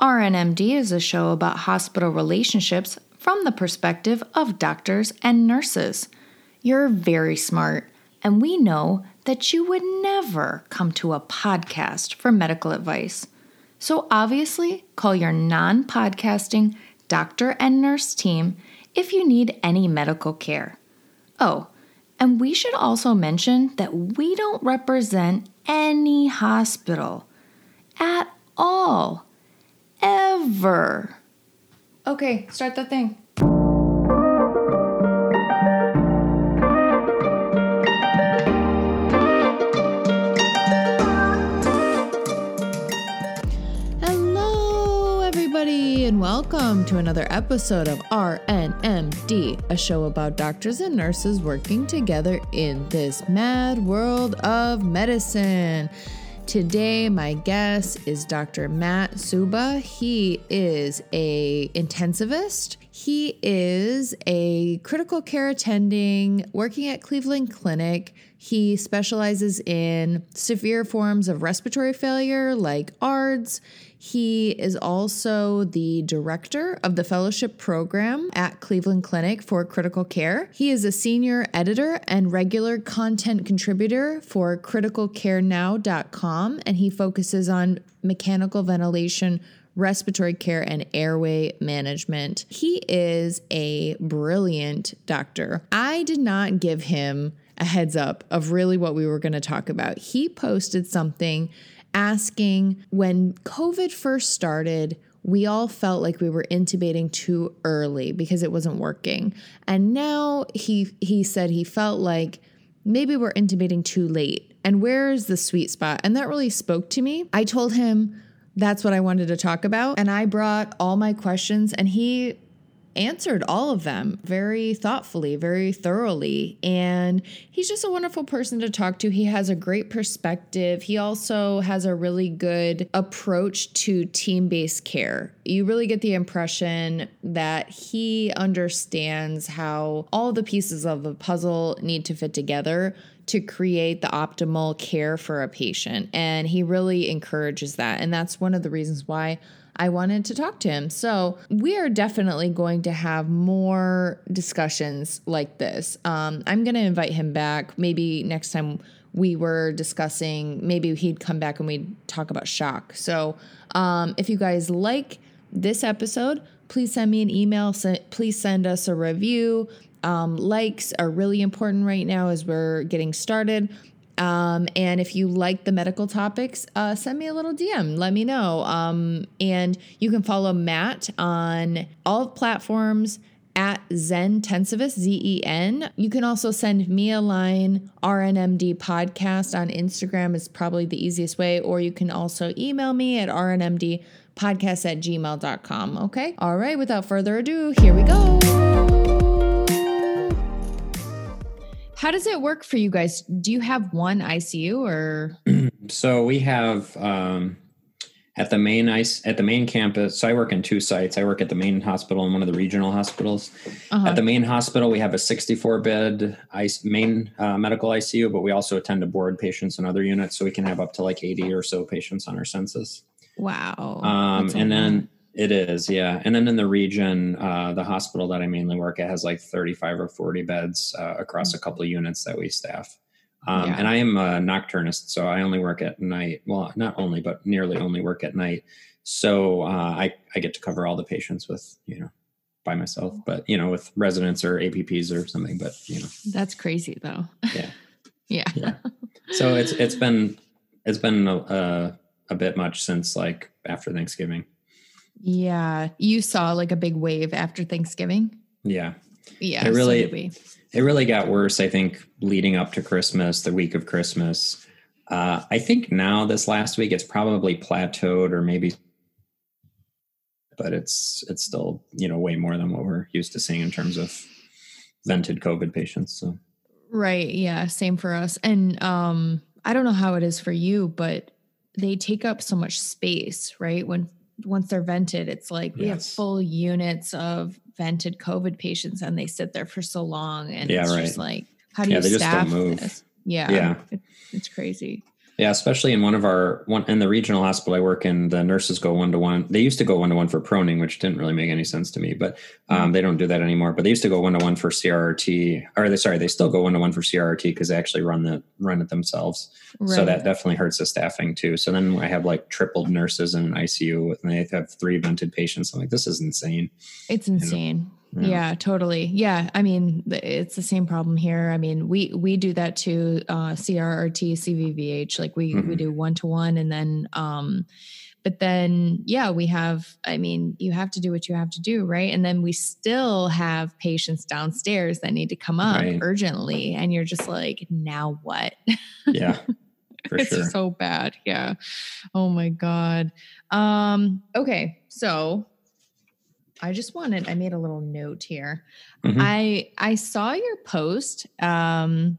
RNMD is a show about hospital relationships from the perspective of doctors and nurses. You're very smart, and we know that you would never come to a podcast for medical advice. So obviously, call your non-podcasting doctor and nurse team if you need any medical care. Oh, and we should also mention that we don't represent any hospital at all, ever. Okay, start that thing. And welcome to another episode of RNMD, a show about doctors and nurses working together in this mad world of medicine. Today, my guest is Dr. Matt Suba. He is a intensivist. He is a critical care attending working at Cleveland Clinic. He specializes in severe forms of respiratory failure like ARDS. He is also the director of the fellowship program at Cleveland Clinic for critical care. He is a senior editor and regular content contributor for criticalcarenow.com, and he focuses on mechanical ventilation, respiratory care, and airway management. He is a brilliant doctor. I did not give him a heads up of really what we were going to talk about. He posted something asking, when COVID first started, we all felt like we were intubating too early because it wasn't working. And now he said he felt like maybe we're intubating too late. And where is the sweet spot? And that really spoke to me. I told him that's what I wanted to talk about. And I brought all my questions, and he answered all of them very thoughtfully, very thoroughly. And he's just a wonderful person to talk to. He has a great perspective. He also has a really good approach to team-based care. You really get the impression that he understands how all the pieces of the puzzle need to fit together to create the optimal care for a patient. And he really encourages that. And that's one of the reasons why I wanted to talk to him. So we are definitely going to have more discussions like this. I'm going to invite him back. Maybe next time we were discussing, maybe he'd come back and we'd talk about shock. So if you guys like this episode, please send me an email. Please send us a review. Likes are really important right now as we're getting started. And if you like the medical topics, send me a little DM, let me know. And you can follow Matt on all platforms at Zen Tensivist, Zen. You can also send me a line, RNMD podcast on Instagram is probably the easiest way, or you can also email me at rnmdpodcast@gmail.com. Okay. All right. Without further ado, here we go. How does it work for you guys? Do you have one ICU or? So we have at the main campus. So I work in two sites. I work at the main hospital and one of the regional hospitals. Uh-huh. At the main hospital, we have a 64-bed medical ICU, but we also attend to board patients and other units, so we can have up to like 80 or so patients on our census. Wow. And then it is, yeah. And then in the region, the hospital that I mainly work at has like 35 or 40 beds across a couple of units that we staff. Yeah. And I am a nocturnist, so I only work at night. Well, not only, but nearly only work at night. So I get to cover all the patients with, by myself, but, with residents or APPs or something, but, That's crazy though. Yeah. yeah. So it's been a bit much since like after Thanksgiving. Yeah. You saw like a big wave after Thanksgiving. Yeah. Yeah. It really got worse, I think, leading up to Christmas, the week of Christmas. I think now this last week, it's probably plateaued or maybe, but it's still, way more than what we're used to seeing in terms of vented COVID patients. So. Right. Yeah. Same for us. And I don't know how it is for you, but they take up so much space, right? Once they're vented, it's like we have full units of vented COVID patients and they sit there for so long. And it's just like, how do you staff this? Yeah. It's crazy. Yeah, especially in in the regional hospital I work in, the nurses go one-to-one. They used to go one-to-one for proning, which didn't really make any sense to me, but they don't do that anymore. But they used to go one-to-one for CRRT, they still go one-to-one for CRRT because they actually run it themselves. Right. So that definitely hurts the staffing too. So then I have like tripled nurses in an ICU and they have 3 vented patients. I'm like, this is insane. It's insane. You know? Yeah, totally. Yeah. I mean, it's the same problem here. I mean, we do that too, CRRT, CVVH, like we do one-to-one and then, but then, yeah, you have to do what you have to do, right? And then we still have patients downstairs that need to come up urgently. And you're just like, now what? Yeah. For it's sure. So bad. Yeah. Oh my God. Okay. So I made a little note here. Mm-hmm. I saw your post and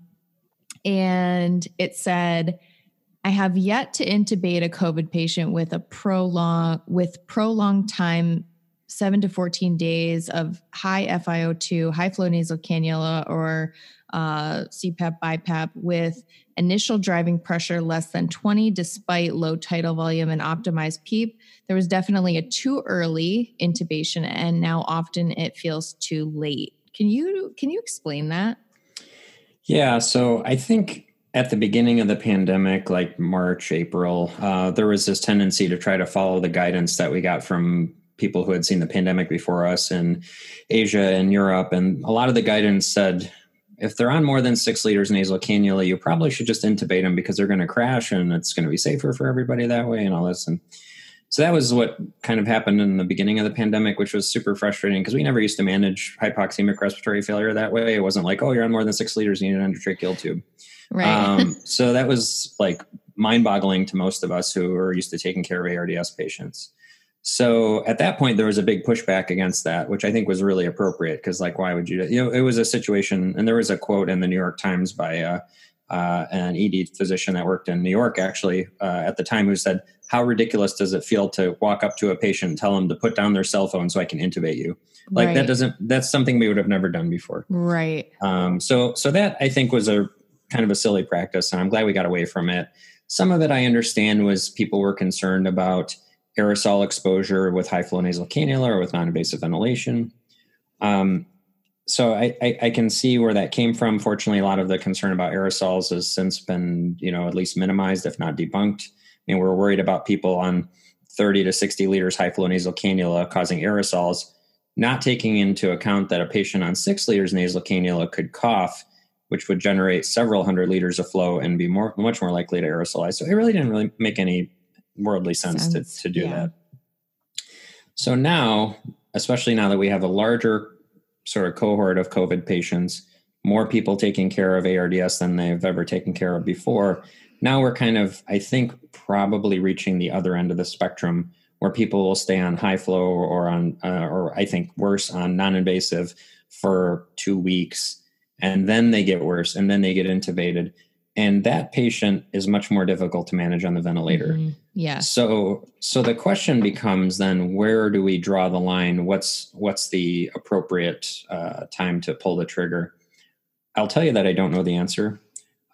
it said, I have yet to intubate a COVID patient with prolonged time, 7 to 14 days of high FiO2, high flow nasal cannula or CPAP, BiPAP with initial driving pressure less than 20 despite low tidal volume and optimized PEEP. There was definitely a too early intubation and now often it feels too late. Can you explain that? Yeah, so I think at the beginning of the pandemic, like March, April, there was this tendency to try to follow the guidance that we got from people who had seen the pandemic before us in Asia and Europe. And a lot of the guidance said, if they're on more than 6 liters nasal cannula, you probably should just intubate them because they're going to crash and it's going to be safer for everybody that way and all this. And so that was what kind of happened in the beginning of the pandemic, which was super frustrating because we never used to manage hypoxemic respiratory failure that way. It wasn't like, oh, you're on more than 6 liters, you need an endotracheal tube. Right. So that was like mind-boggling to most of us who are used to taking care of ARDS patients. So at that point, there was a big pushback against that, which I think was really appropriate because, like, why would you? You know, it was a situation, and there was a quote in the New York Times by an ED physician that worked in New York, actually, at the time, who said, "How ridiculous does it feel to walk up to a patient and tell them to put down their cell phone so I can intubate you?" Like that's something we would have never done before, right? So that I think was a kind of a silly practice, and I'm glad we got away from it. Some of it I understand was people were concerned about aerosol exposure with high flow nasal cannula or with non-invasive ventilation. So I can see where that came from. Fortunately, a lot of the concern about aerosols has since been, at least minimized, if not debunked. I mean, we're worried about people on 30 to 60 liters high flow nasal cannula causing aerosols, not taking into account that a patient on 6 liters nasal cannula could cough, which would generate several hundred liters of flow and be much more likely to aerosolize. So it really didn't make any worldly sense to do that. So now, especially now that we have a larger sort of cohort of COVID patients, more people taking care of ARDS than they've ever taken care of before, now we're kind of, I think, probably reaching the other end of the spectrum where people will stay on high flow or on, or I think worse, on non-invasive for 2 weeks, and then they get worse, and then they get intubated. And that patient is much more difficult to manage on the ventilator. Mm-hmm. Yeah. So the question becomes then, where do we draw the line? What's the appropriate time to pull the trigger? I'll tell you that I don't know the answer.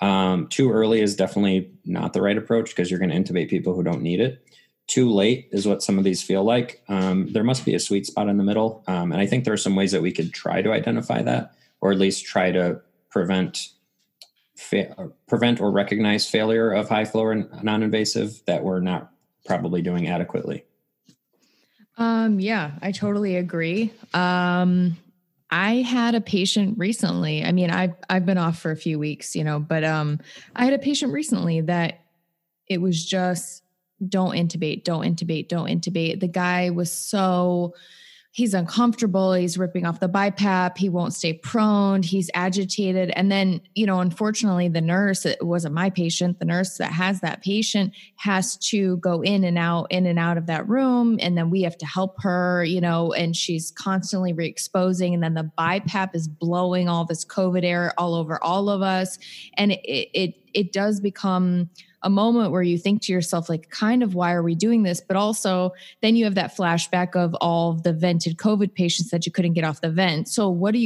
Too early is definitely not the right approach because you're going to intubate people who don't need it. Too late is what some of these feel like. There must be a sweet spot in the middle. And I think there are some ways that we could try to identify that, or at least try to prevent or recognize failure of high flow and non-invasive that we're not probably doing adequately. Yeah, I totally agree. I had a patient recently. I mean, I've been off for a few weeks, but I had a patient recently that it was just don't intubate, don't intubate, don't intubate. The guy was he's uncomfortable. He's ripping off the BiPAP. He won't stay prone. He's agitated. And then, unfortunately, the nurse, it wasn't my patient, the nurse that has that patient has to go in and out of that room. And then we have to help her, and she's constantly re-exposing. And then the BiPAP is blowing all this COVID air all over all of us. And it it does become a moment where you think to yourself, like, kind of, why are we doing this? But also then you have that flashback of all the vented COVID patients that you couldn't get off the vent. So what do?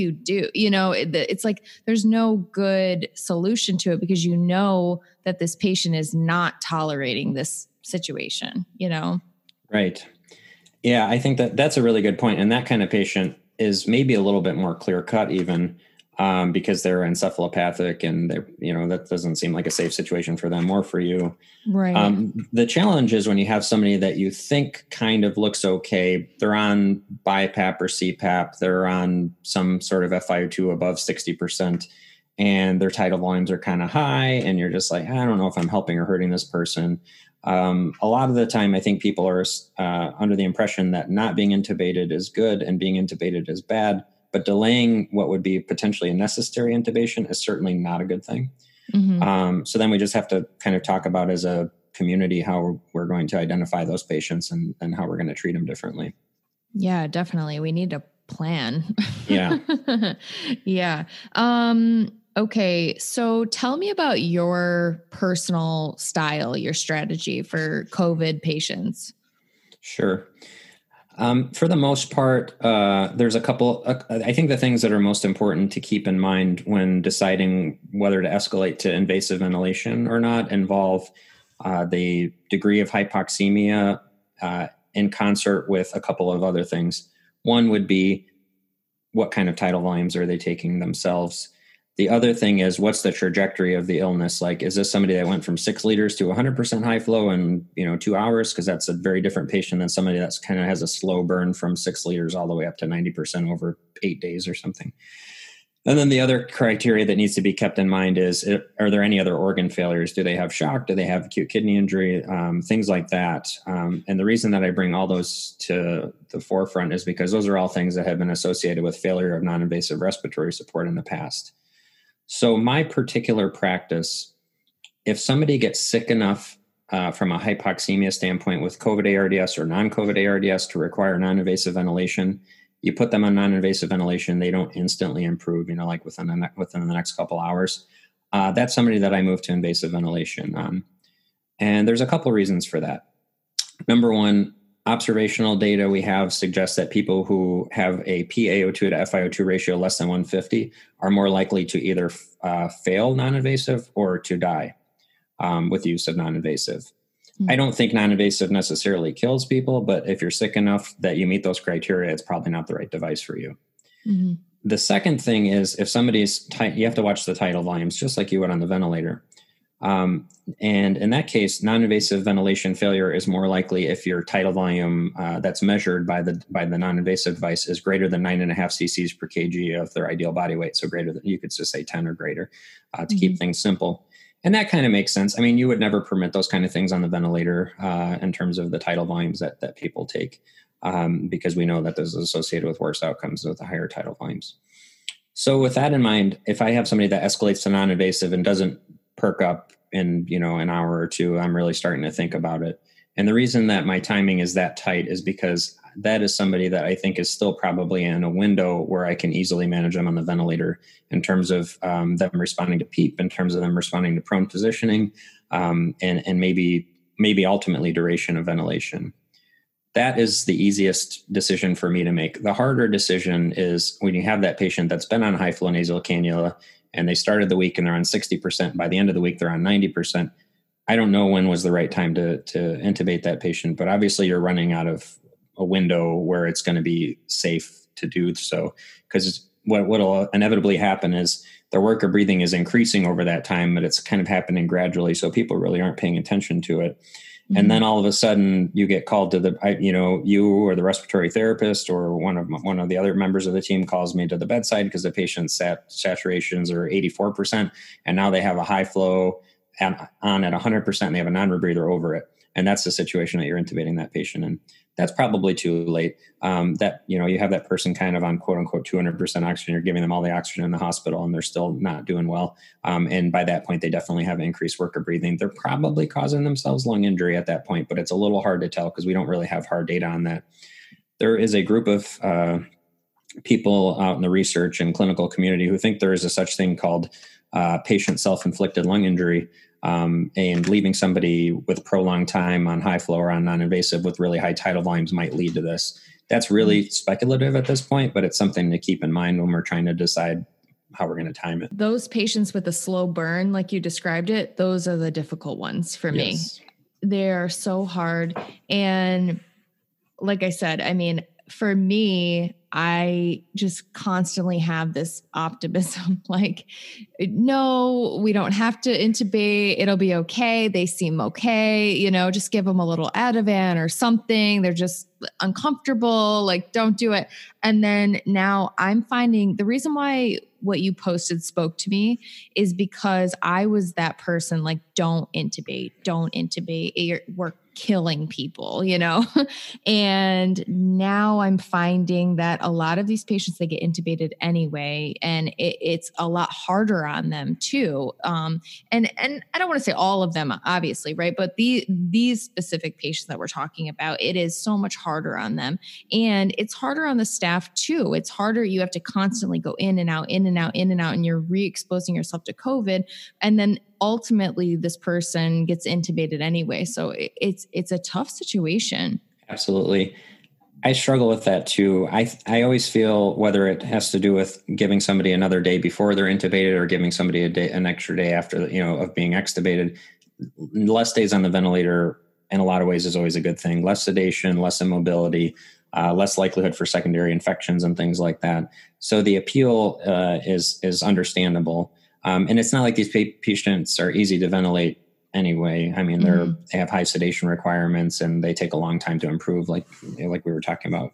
You know, it's like, there's no good solution to it because you know that this patient is not tolerating this situation, you know? Right. Yeah. I think that that's a really good point. And that kind of patient is maybe a little bit more clear cut even, because they're encephalopathic and they're, you know, that doesn't seem like a safe situation for them or for you. Right. The challenge is when you have somebody that you think kind of looks okay, they're on BiPAP or CPAP, they're on some sort of FiO2 above 60%, and their tidal volumes are kind of high, and you're just like, I don't know if I'm helping or hurting this person. A lot of the time, I think people are under the impression that not being intubated is good and being intubated is bad. But delaying what would be potentially a necessary intubation is certainly not a good thing. Mm-hmm. So then we just have to kind of talk about as a community how we're going to identify those patients and how we're going to treat them differently. Yeah, definitely. We need a plan. Yeah. Yeah. Okay. So tell me about your personal style, your strategy for COVID patients. Sure. For the most part, there's a couple, I think the things that are most important to keep in mind when deciding whether to escalate to invasive ventilation or not involve the degree of hypoxemia in concert with a couple of other things. One would be, what kind of tidal volumes are they taking themselves? The other thing is, what's the trajectory of the illness? Like, is this somebody that went from 6 liters to 100% high flow in, 2 hours? Because that's a very different patient than somebody that's kind of has a slow burn from 6 liters all the way up to 90% over 8 days or something. And then the other criteria that needs to be kept in mind is, are there any other organ failures? Do they have shock? Do they have acute kidney injury? Things like that. And the reason that I bring all those to the forefront is because those are all things that have been associated with failure of non-invasive respiratory support in the past. So my particular practice, if somebody gets sick enough from a hypoxemia standpoint with COVID ARDS or non-COVID ARDS to require non-invasive ventilation, you put them on non-invasive ventilation, they don't instantly improve, like within the next couple hours. That's somebody that I move to invasive ventilation on. And there's a couple reasons for that. Number one, observational data we have suggests that people who have a PaO2 to FiO2 ratio less than 150 are more likely to either fail non-invasive or to die with use of non-invasive. Mm-hmm. I don't think non-invasive necessarily kills people, but if you're sick enough that you meet those criteria, it's probably not the right device for you. Mm-hmm. The second thing is, if somebody's tight, you have to watch the tidal volumes just like you would on the ventilator. And in that case, non-invasive ventilation failure is more likely if your tidal volume that's measured by the non-invasive device is greater than 9.5 cc's per kg of their ideal body weight. So greater than, you could just say 10 or greater to mm-hmm. keep things simple. And that kind of makes sense. I mean, you would never permit those kind of things on the ventilator in terms of the tidal volumes that people take because we know that those are associated with worse outcomes with the higher tidal volumes. So with that in mind, if I have somebody that escalates to non-invasive and doesn't perk up in, an hour or two, I'm really starting to think about it. And the reason that my timing is that tight is because that is somebody that I think is still probably in a window where I can easily manage them on the ventilator in terms of them responding to PEEP, in terms of them responding to prone positioning, and maybe ultimately duration of ventilation. That is the easiest decision for me to make. The harder decision is when you have that patient that's been on high flow nasal cannula and they started the week and they're on 60%. By the end of the week, they're on 90%. I don't know when was the right time to intubate that patient, but obviously you're running out of a window where it's going to be safe to do so. Because what will inevitably happen is their work of breathing is increasing over that time, but it's kind of happening gradually. So people really aren't paying attention to it. Mm-hmm. And then all of a sudden you get called to the, you or the respiratory therapist or one of the other members of the team calls me to the bedside because the patient's saturations are 84%. And now they have a high flow on at 100% and they have a non-rebreather over it. And that's the situation that you're intubating that patient in. That's probably too late. You have that person kind of on quote unquote 200% oxygen. You're giving them all the oxygen in the hospital and they're still not doing well. And by that point, they definitely have increased work of breathing. They're probably causing themselves lung injury at that point, but it's a little hard to tell because we don't really have hard data on that. There is a group of people out in the research and clinical community who think there is a such thing called patient self-inflicted lung injury, and leaving somebody with prolonged time on high flow or on non-invasive with really high tidal volumes might lead to this. That's really speculative at this point, but it's something to keep in mind when we're trying to decide how we're going to time it. Those patients with a slow burn, like you described it, those are the difficult ones for yes. me. They're so hard. And like I said, I mean, for me, I just constantly have this optimism, like, no, we don't have to intubate. It'll be okay. They seem okay. You know, just give them a little Ativan or something. They're just uncomfortable. Like, don't do it. And then now I'm finding the reason why what you posted spoke to me is because I was that person, like, don't intubate. We're killing people, you know? And now I'm finding that a lot of these patients, they get intubated anyway, and it's a lot harder on them too. And I don't want to say all of them, obviously, right? But these specific patients that we're talking about, it is so much harder on them. And it's harder on the staff too. It's harder. You have to constantly go in and out, and you're re-exposing yourself to COVID. And then ultimately this person gets intubated anyway. So it's a tough situation. Absolutely. I struggle with that too. I always feel, whether it has to do with giving somebody another day before they're intubated or giving somebody an extra day after, you know, of being extubated, less days on the ventilator in a lot of ways is always a good thing. Less sedation, less immobility, less likelihood for secondary infections and things like that. So the appeal is understandable. And it's not like these patients are easy to ventilate anyway. I mean, they have high sedation requirements and they take a long time to improve, like we were talking about.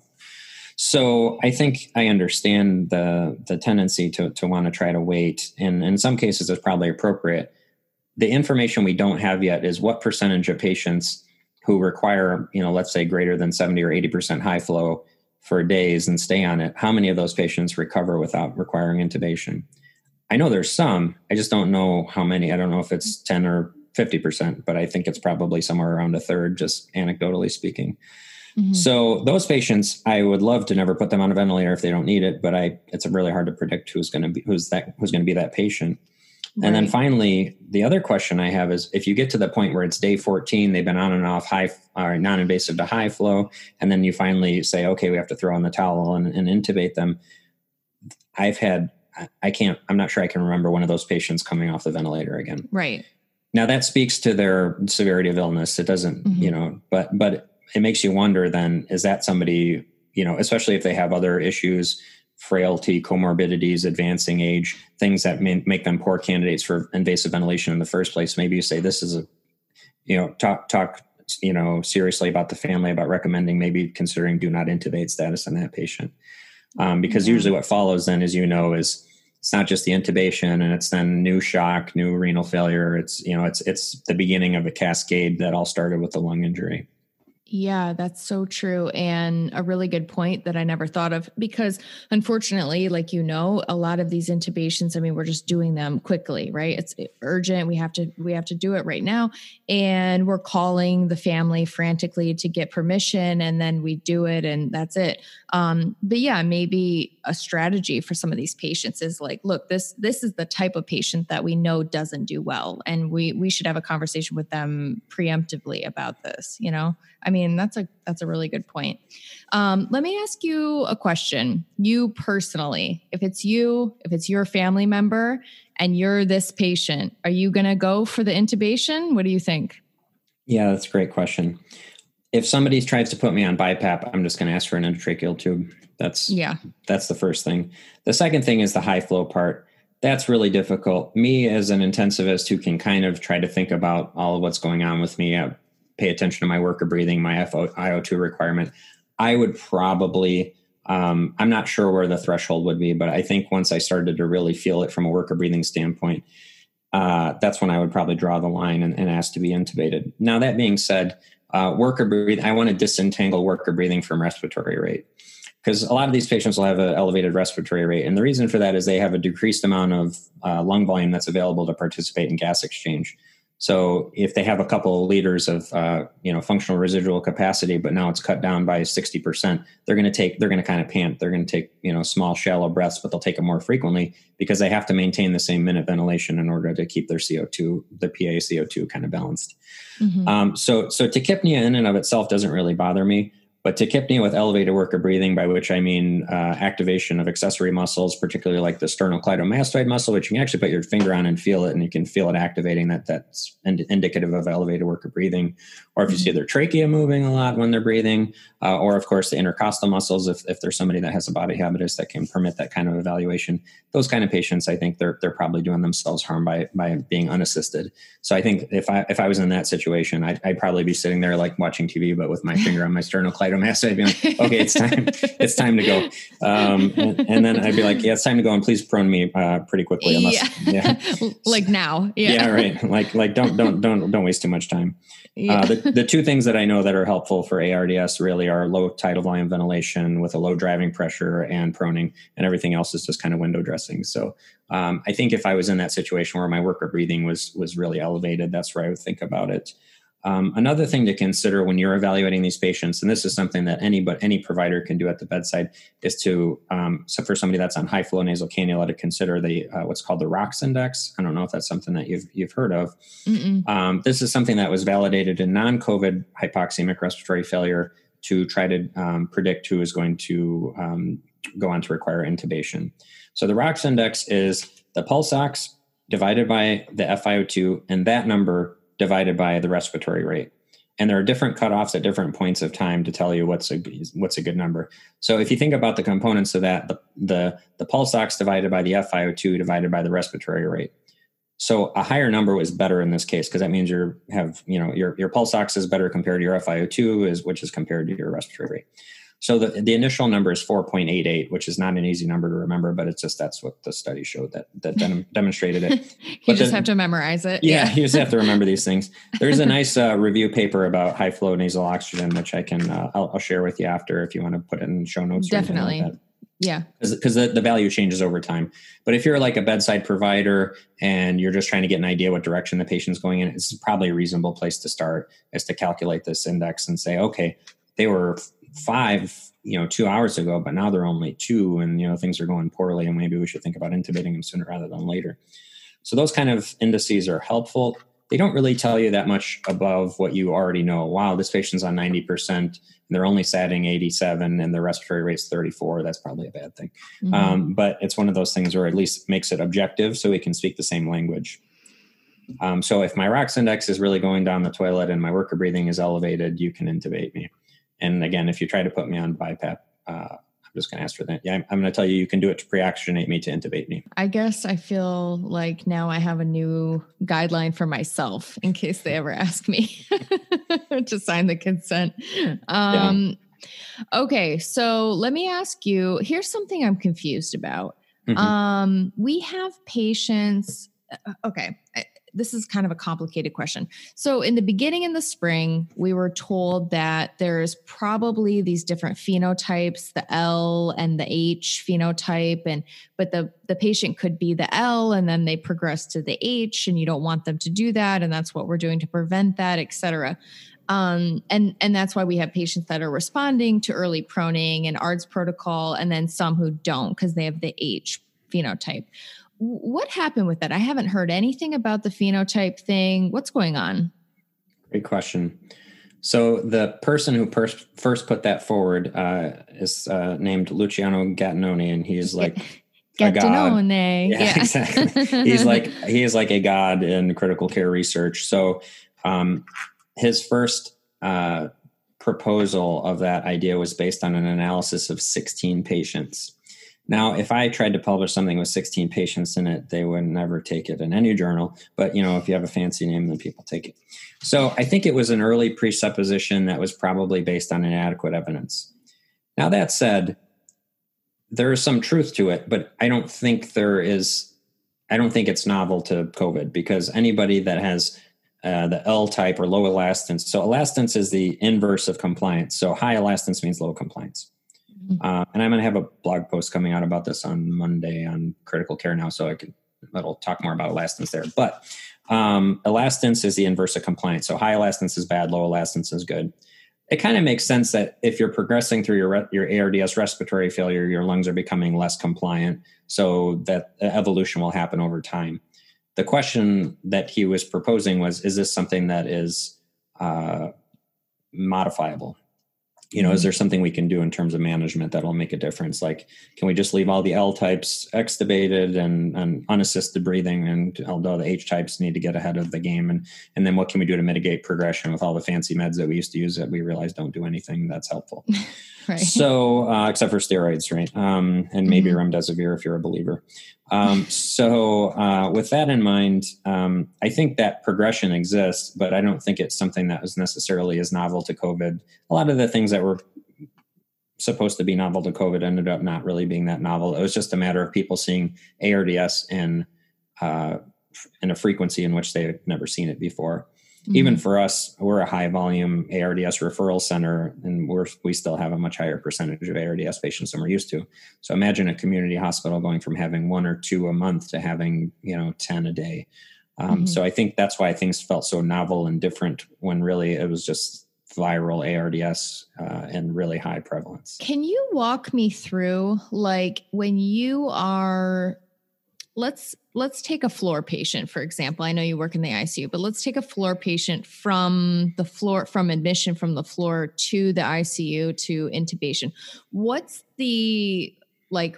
So I think I understand the tendency to want to try to wait. And in some cases, it's probably appropriate. The information we don't have yet is what percentage of patients who require, you know, let's say greater than 70 or 80% high flow for days and stay on it, how many of those patients recover without requiring intubation? I know there's some, I just don't know how many. I don't know if it's 10 or 50%, but I think it's probably somewhere around a third, just anecdotally speaking. Mm-hmm. So those patients, I would love to never put them on a ventilator if they don't need it, but it's really hard to predict who's going to be that patient. Right. And then finally, the other question I have is, if you get to the point where it's day 14, they've been on and off high or non-invasive to high flow, and then you finally say, okay, we have to throw in the towel and intubate them. I'm not sure I can remember one of those patients coming off the ventilator again. Right. Now that speaks to their severity of illness. It doesn't, you know, but it makes you wonder then, is that somebody, you know, especially if they have other issues, frailty, comorbidities, advancing age, things that may make them poor candidates for invasive ventilation in the first place. Maybe you say, this is talk, you know, seriously about the family, about recommending, maybe considering do not intubate status on that patient. Because usually what follows then, as you know, is it's not just the intubation, and it's then new shock, new renal failure. It's the beginning of a cascade that all started with the lung injury. Yeah, that's so true. And a really good point that I never thought of, because unfortunately, like, you know, a lot of these intubations, I mean, we're just doing them quickly, right? It's urgent. We have to do it right now. And we're calling the family frantically to get permission, and then we do it, and that's it. But yeah, maybe a strategy for some of these patients is like, look, this is the type of patient that we know doesn't do well, and we should have a conversation with them preemptively about this, you know? I mean, that's a really good point. Let me ask you a question. You personally, if it's your family member and you're this patient, are you going to go for the intubation? What do you think? Yeah, that's a great question. If somebody tries to put me on BiPAP, I'm just going to ask for an endotracheal tube. That's the first thing. The second thing is the high flow part. That's really difficult. Me as an intensivist who can kind of try to think about all of what's going on with me, pay attention to my worker breathing, my FiO2 requirement, I would probably, I'm not sure where the threshold would be, but I think once I started to really feel it from a worker breathing standpoint, that's when I would probably draw the line and ask to be intubated. Now, that being said, worker breathing, I want to disentangle worker breathing from respiratory rate, because a lot of these patients will have an elevated respiratory rate. And the reason for that is they have a decreased amount of lung volume that's available to participate in gas exchange. So if they have a couple of liters of functional residual capacity, but now it's cut down by 60%, they're going to kind of pant. They're going to take small shallow breaths, but they'll take them more frequently because they have to maintain the same minute ventilation in order to keep their CO2, their PA CO2 kind of balanced. Mm-hmm. So tachypnea in and of itself doesn't really bother me. But tachypnea with elevated worker breathing, by which I mean activation of accessory muscles, particularly like the sternocleidomastoid muscle, which you can actually put your finger on and feel it, and you can feel it activating. That's indicative of elevated worker breathing. Or if you see their trachea moving a lot when they're breathing, or of course the intercostal muscles, if there's somebody that has a body habitus that can permit that kind of evaluation, those kind of patients, I think they're probably doing themselves harm by being unassisted. So I think if I was in that situation, I'd probably be sitting there like watching TV, but with my finger on my sternocleidomastoid. I'd be like, okay, it's time to go. And then I'd be like, yeah, it's time to go. And please prone me pretty quickly. Unless, like now. Yeah. Yeah, right. Like don't waste too much time. Yeah. The two things that I know that are helpful for ARDS really are low tidal volume ventilation with a low driving pressure and proning, and everything else is just kind of window dressing. So I think if I was in that situation where my worker breathing was really elevated, that's where I would think about it. Another thing to consider when you're evaluating these patients, and this is something that any provider can do at the bedside, is to, so for somebody that's on high flow nasal cannula, to consider the what's called the ROX index. I don't know if that's something that you've heard of. This is something that was validated in non-COVID hypoxemic respiratory failure to try to predict who is going to go on to require intubation. So the ROX index is the pulse ox divided by the FiO2, and that number divided by the respiratory rate. And there are different cutoffs at different points of time to tell you what's a good number. So if you think about the components of that, the pulse ox divided by the FiO2 divided by the respiratory rate. So a higher number was better in this case, because that means your pulse ox is better compared to your FiO2, which is compared to your respiratory rate. So the initial number is 4.88, which is not an easy number to remember, but it's just that's what the study showed that demonstrated it. Have to memorize it. Yeah, you just have to remember these things. There's a nice review paper about high flow nasal oxygen, which I can I'll share with you after if you want to put it in show notes. Definitely. Or yeah. Because the value changes over time. But if you're like a bedside provider and you're just trying to get an idea what direction the patient's going in, it's probably a reasonable place to start is to calculate this index and say, okay, they were 5, 2 hours ago, but now they're only 2 and, things are going poorly and maybe we should think about intubating them sooner rather than later. So those kind of indices are helpful. They don't really tell you that much above what you already know. Wow, this patient's on 90% and they're only satting 87 and their respiratory rate's 34. That's probably a bad thing. Mm-hmm. But it's one of those things where at least makes it objective so we can speak the same language. So if my ROX index is really going down the toilet and my worker breathing is elevated, you can intubate me. And again, if you try to put me on BiPAP, I'm just going to ask for that. Yeah, I'm going to tell you can do it to pre-oxygenate me to intubate me. I guess I feel like now I have a new guideline for myself in case they ever ask me to sign the consent. Yeah. Okay, so let me ask you, here's something I'm confused about. Mm-hmm. We have patients, okay, this is kind of a complicated question. So in the beginning in the spring, we were told that there's probably these different phenotypes, the L and the H phenotype, but the patient could be the L and then they progress to the H and you don't want them to do that. And that's what we're doing to prevent that, et cetera. And that's why we have patients that are responding to early proning and ARDS protocol, and then some who don't because they have the H phenotype. What happened with that? I haven't heard anything about the phenotype thing. What's going on? Great question. So the person who first put that forward is named Luciano Gattinoni, and he's like a god. Yeah, exactly. He is like a god in critical care research. So his first proposal of that idea was based on an analysis of 16 patients. Now, if I tried to publish something with 16 patients in it, they would never take it in any journal. But, if you have a fancy name, then people take it. So I think it was an early presupposition that was probably based on inadequate evidence. Now, that said, there is some truth to it, but I don't think it's novel to COVID, because anybody that has the L type or low elastance. So elastance is the inverse of compliance. So high elastance means low compliance. And I'm going to have a blog post coming out about this on Monday on Critical Care Now, so I can that'll talk more about elastance there. But elastance is the inverse of compliance. So high elastance is bad, low elastance is good. It kind of makes sense that if you're progressing through your ARDS respiratory failure, your lungs are becoming less compliant, so that evolution will happen over time. The question that he was proposing was, is this something that is modifiable? You know, is there something we can do in terms of management that'll make a difference? Like, can we just leave all the L types extubated and unassisted breathing, and although the H types need to get ahead of the game? And then what can we do to mitigate progression with all the fancy meds that we used to use that we realized don't do anything that's helpful? Right. So, except for steroids, right? And maybe remdesivir if you're a believer. So with that in mind, I think that progression exists, but I don't think it's something that was necessarily as novel to COVID. A lot of the things that were supposed to be novel to COVID ended up not really being that novel. It was just a matter of people seeing ARDS in a frequency in which they had never seen it before. Mm-hmm. Even for us, we're a high volume ARDS referral center, and we still have a much higher percentage of ARDS patients than we're used to. So imagine a community hospital going from having one or two a month to having, 10 a day. So I think that's why things felt so novel and different when really it was just viral ARDS and really high prevalence. Can you walk me through, like, when you are... Let's take a floor patient, for example. I know you work in the ICU, but let's take a floor patient from admission from the floor to the ICU to intubation. What's the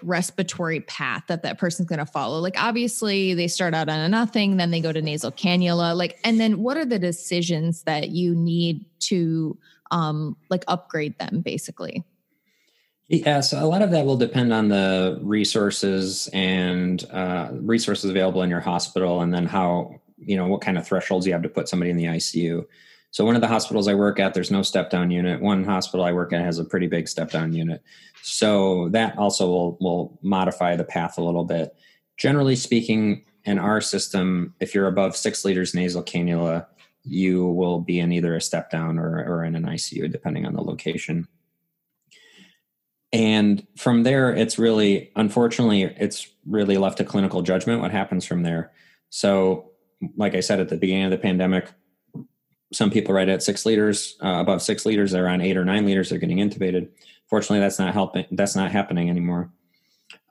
respiratory path that person's going to follow? Like, obviously they start out on a nothing, then they go to nasal cannula, and then what are the decisions that you need to, upgrade them basically? Yeah, so a lot of that will depend on the resources and resources available in your hospital, and then how, what kind of thresholds you have to put somebody in the ICU. So one of the hospitals I work at, there's no step-down unit. One hospital I work at has a pretty big step-down unit. So that also will modify the path a little bit. Generally speaking, in our system, if you're above 6 liters nasal cannula, you will be in either a step-down or in an ICU, depending on the location. And from there, it's really left to clinical judgment what happens from there. So like I said, at the beginning of the pandemic, some people right at 6 liters, above 6 liters, they're on 8 or 9 liters, they're getting intubated. Fortunately, that's not helping. That's not happening anymore.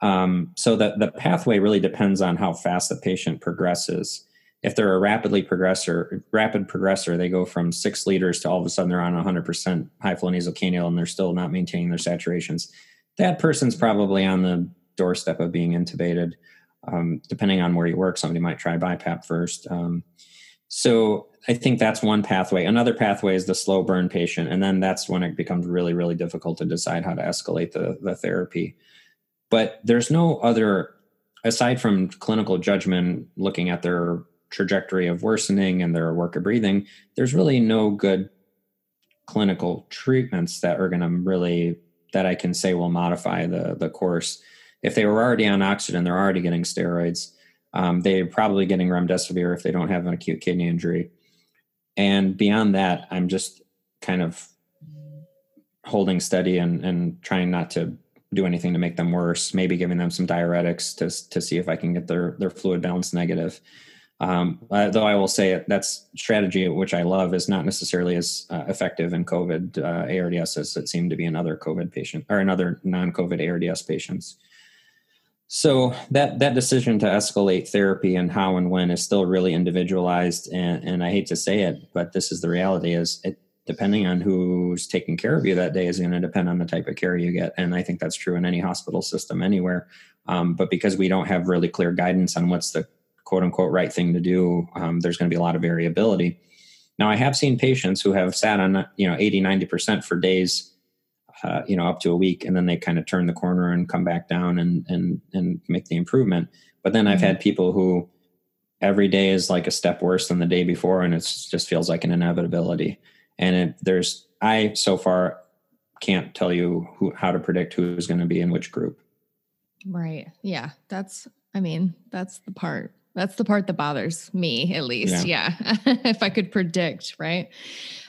So the pathway really depends on how fast the patient progresses. If they're a rapid progressor, they go from 6 liters to all of a sudden they're on 100% high flow nasal cannula and they're still not maintaining their saturations. That person's probably on the doorstep of being intubated. Depending on where you work, somebody might try BiPAP first. So I think that's one pathway. Another pathway is the slow burn patient. And then that's when it becomes really, really difficult to decide how to escalate the therapy. But there's no other, aside from clinical judgment, looking at their trajectory of worsening and their work of breathing, there's really no good clinical treatments that are going to really, that I can say will modify the course. If they were already on oxygen, they're already getting steroids. They're probably getting remdesivir if they don't have an acute kidney injury. And beyond that, I'm just kind of holding steady and trying not to do anything to make them worse, maybe giving them some diuretics to see if I can get their fluid balance negative. Though I will say that's strategy, which I love, is not necessarily as effective in COVID ARDS as it seemed to be in other COVID patient or in other non-COVID ARDS patients. So that decision to escalate therapy and how and when is still really individualized. And I hate to say it, but this is the reality, is it, depending on who's taking care of you that day is going to depend on the type of care you get. And I think that's true in any hospital system anywhere. But because we don't have really clear guidance on what's the quote unquote right thing to do, there's going to be a lot of variability. Now, I have seen patients who have sat on, 80, 90% for days, up to a week, and then they kind of turn the corner and come back down and make the improvement. But then I've had people who every day is like a step worse than the day before, and it just feels like an inevitability. And I so far can't tell you how to predict who's going to be in which group. Right. Yeah. That's the part That's the part that bothers me, at least. Yeah. If I could predict, right?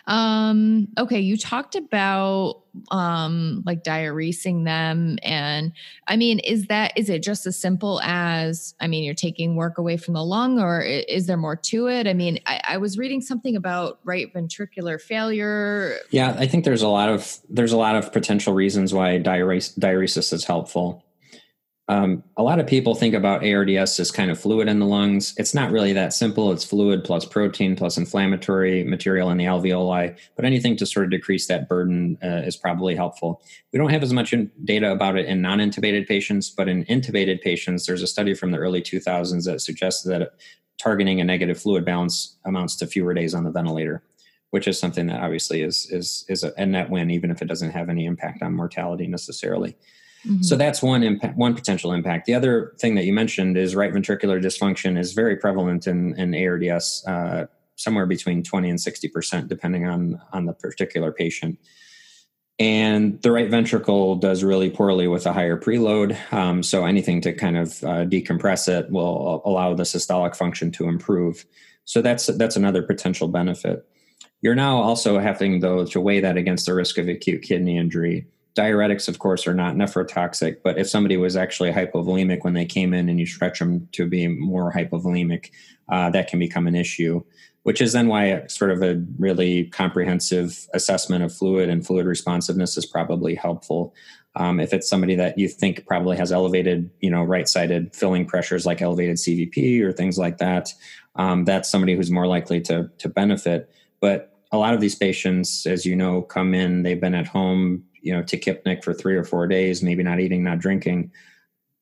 Okay. You talked about, like diuresing them. And I mean, is it just as simple as, I mean, you're taking work away from the lung, or is there more to it? I mean, I was reading something about right ventricular failure. Yeah. I think there's a lot of potential reasons why diuresis is helpful. A lot of people think about ARDS as kind of fluid in the lungs. It's not really that simple. It's fluid plus protein plus inflammatory material in the alveoli, but anything to sort of decrease that burden is probably helpful. We don't have as much data about it in non-intubated patients, but in intubated patients, there's a study from the early 2000s that suggests that targeting a negative fluid balance amounts to fewer days on the ventilator, which is something that obviously is a net win, even if it doesn't have any impact on mortality necessarily. Mm-hmm. So that's one impact, one potential impact. The other thing that you mentioned is right ventricular dysfunction is very prevalent in ARDS, somewhere between 20 and 60%, depending on the particular patient. And the right ventricle does really poorly with a higher preload. So anything to kind of decompress it will allow the systolic function to improve. So that's another potential benefit. You're now also having, though, to weigh that against the risk of acute kidney injury. Diuretics, of course, are not nephrotoxic, but if somebody was actually hypovolemic when they came in and you stretch them to be more hypovolemic, that can become an issue, which is then why sort of a really comprehensive assessment of fluid and fluid responsiveness is probably helpful. If it's somebody that you think probably has elevated, right-sided filling pressures like elevated CVP or things like that, that's somebody who's more likely to benefit. But a lot of these patients, as you know, come in, they've been at home, tachypnic for 3 or 4 days, maybe not eating, not drinking,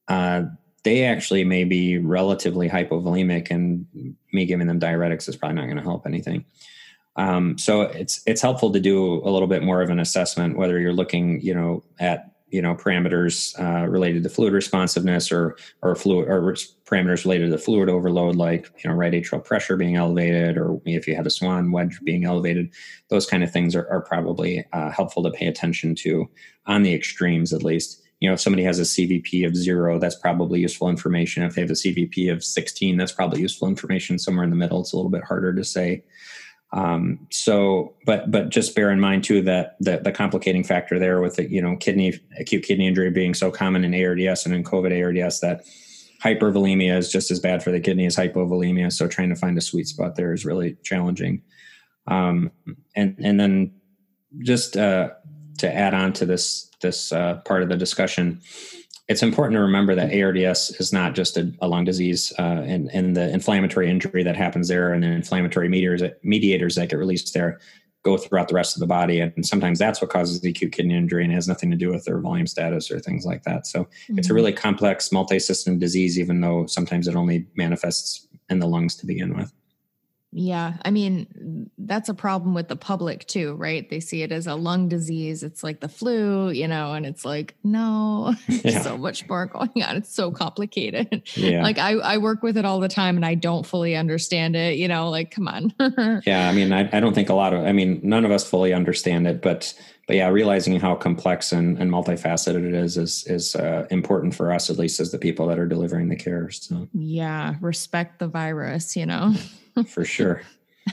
they actually may be relatively hypovolemic, and me giving them diuretics is probably not going to help anything. So it's helpful to do a little bit more of an assessment, whether you're looking, at parameters related to fluid responsiveness or fluid or parameters related to fluid overload, like, right atrial pressure being elevated, or if you have a swan wedge being elevated. Those kind of things are probably helpful to pay attention to on the extremes, at least. If somebody has a CVP of 0, that's probably useful information. If they have a CVP of 16, that's probably useful information. Somewhere in the middle, it's a little bit harder to say. But just bear in mind too, that the complicating factor there with the, acute kidney injury being so common in ARDS and in COVID ARDS, that hypervolemia is just as bad for the kidney as hypovolemia. So trying to find a sweet spot there is really challenging. And then just, to add on to this part of the discussion, it's important to remember that ARDS is not just a lung disease, and the inflammatory injury that happens there and the inflammatory mediators that get released there go throughout the rest of the body. And sometimes that's what causes the acute kidney injury, and it has nothing to do with their volume status or things like that. So It's a really complex multi-system disease, even though sometimes it only manifests in the lungs to begin with. Yeah. I mean, that's a problem with the public too, right? They see it as a lung disease. It's like the flu, and it's like, no, there's so much more going on. It's so complicated. Yeah. Like I work with it all the time and I don't fully understand it, like, come on. Yeah. I mean, I don't think none of us fully understand it, but yeah, realizing how complex and multifaceted it is important for us, at least as the people that are delivering the care. So yeah. Respect the virus, For sure.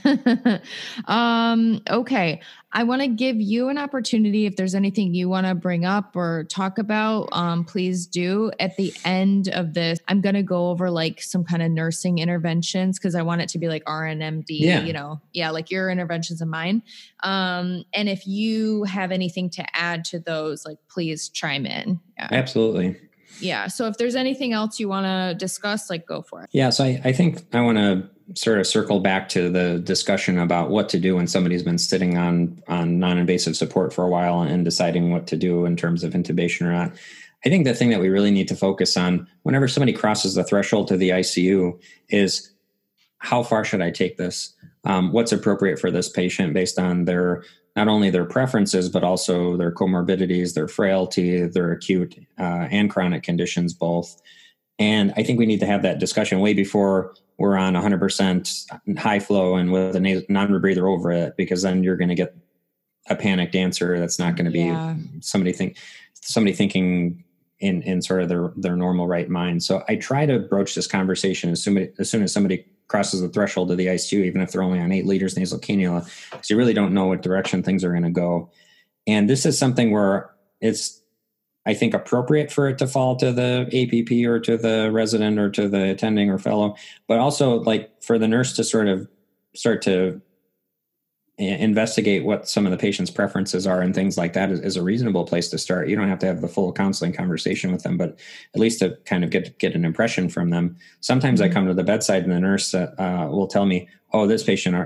Okay. I want to give you an opportunity. If there's anything you want to bring up or talk about, please do. At the end of this, I'm going to go over like some kind of nursing interventions, because I want it to be like RNMD, like your interventions and mine. And if you have anything to add to those, like, please chime in. Yeah. Absolutely. Yeah. So if there's anything else you want to discuss, like, go for it. Yeah. So I think I want to sort of circle back to the discussion about what to do when somebody's been sitting on non-invasive support for a while and deciding what to do in terms of intubation or not. I think the thing that we really need to focus on whenever somebody crosses the threshold to the ICU is, how far should I take this? What's appropriate for this patient based on their, not only their preferences, but also their comorbidities, their frailty, their acute and chronic conditions both. And I think we need to have that discussion way before we're on 100% high flow and with a non-rebreather over it, because then you're going to get a panicked answer. That's not going to be somebody thinking in sort of their normal right mind. So I try to broach this conversation as soon as somebody crosses the threshold of the ICU, even if they're only on 8 liters nasal cannula, because you really don't know what direction things are going to go. And this is something where it's, I think, appropriate for it to fall to the APP or to the resident or to the attending or fellow, but also like for the nurse to sort of start to investigate what some of the patient's preferences are and things like that is a reasonable place to start. You don't have to have the full counseling conversation with them, but at least to kind of get an impression from them. Sometimes I come to the bedside and the nurse will tell me, oh, this patient,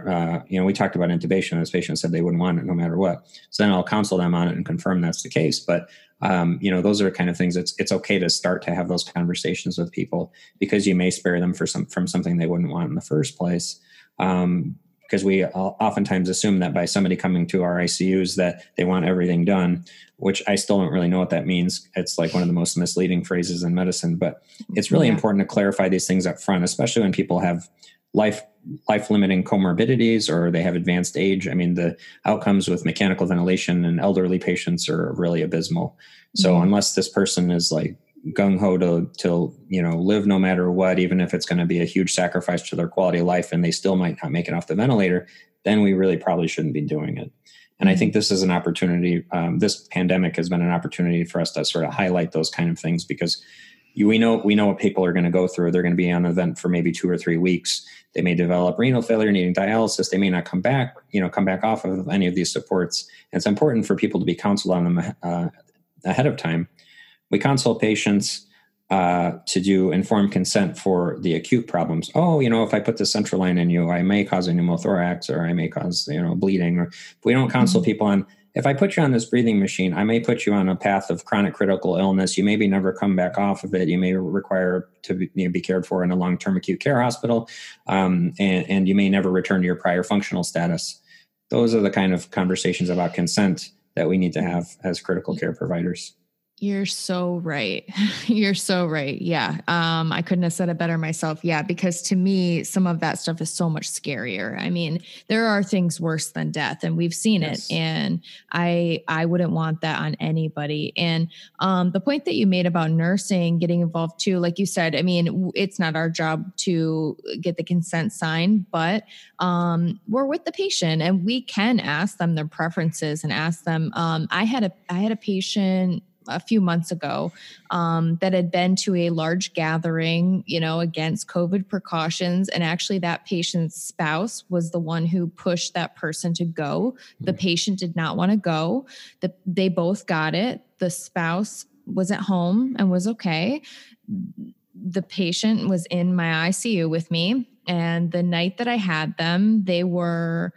we talked about intubation. This patient said they wouldn't want it no matter what. So then I'll counsel them on it and confirm that's the case. But, those are kind of things it's okay to start to have those conversations with people, because you may spare them from something they wouldn't want in the first place. Because we oftentimes assume that by somebody coming to our ICUs that they want everything done, which I still don't really know what that means. It's like one of the most misleading phrases in medicine, but it's really important to clarify these things up front, especially when people have life-limiting comorbidities or they have advanced age. I mean, the outcomes with mechanical ventilation in elderly patients are really abysmal. So unless this person is like gung-ho to live no matter what, even if it's going to be a huge sacrifice to their quality of life and they still might not make it off the ventilator, then we really probably shouldn't be doing it. And I think this is an opportunity. This pandemic has been an opportunity for us to sort of highlight those kind of things, because we know what people are going to go through. They're going to be on the vent for maybe 2 or 3 weeks. They may develop renal failure, needing dialysis. They may not come back off of any of these supports. And it's important for people to be counseled on them ahead of time. We consult patients to do informed consent for the acute problems. Oh, if I put the central line in you, I may cause a pneumothorax, or I may cause, bleeding. Or we don't counsel people on, if I put you on this breathing machine, I may put you on a path of chronic critical illness. You maybe never come back off of it. You may require to be cared for in a long-term acute care hospital, and you may never return to your prior functional status. Those are the kind of conversations about consent that we need to have as critical care providers. You're so right. You're so right. Yeah. I couldn't have said it better myself. Yeah. Because to me, some of that stuff is so much scarier. I mean, there are things worse than death, and we've seen it. And I wouldn't want that on anybody. And, the point that you made about nursing getting involved too, like you said, I mean, it's not our job to get the consent signed, but, we're with the patient and we can ask them their preferences and ask them, I had a patient a few months ago, that had been to a large gathering, against COVID precautions. And actually that patient's spouse was the one who pushed that person to go. The patient did not want to go. They both got it. The spouse was at home and was okay. The patient was in my ICU with me. And the night that I had them, they were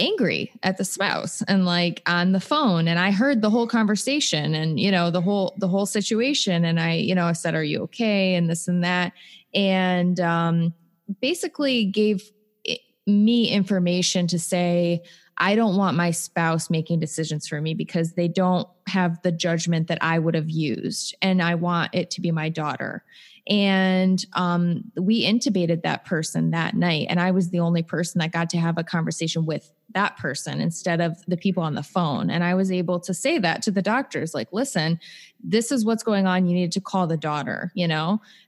angry at the spouse and like on the phone. And I heard the whole conversation and, the whole situation. And I said, are you okay? And this and that. And, basically gave me information to say, I don't want my spouse making decisions for me because they don't have the judgment that I would have used. And I want it to be my daughter. And we intubated that person that night. And I was the only person that got to have a conversation with that person instead of the people on the phone. And I was able to say that to the doctors, like, listen, this is what's going on. You need to call the daughter,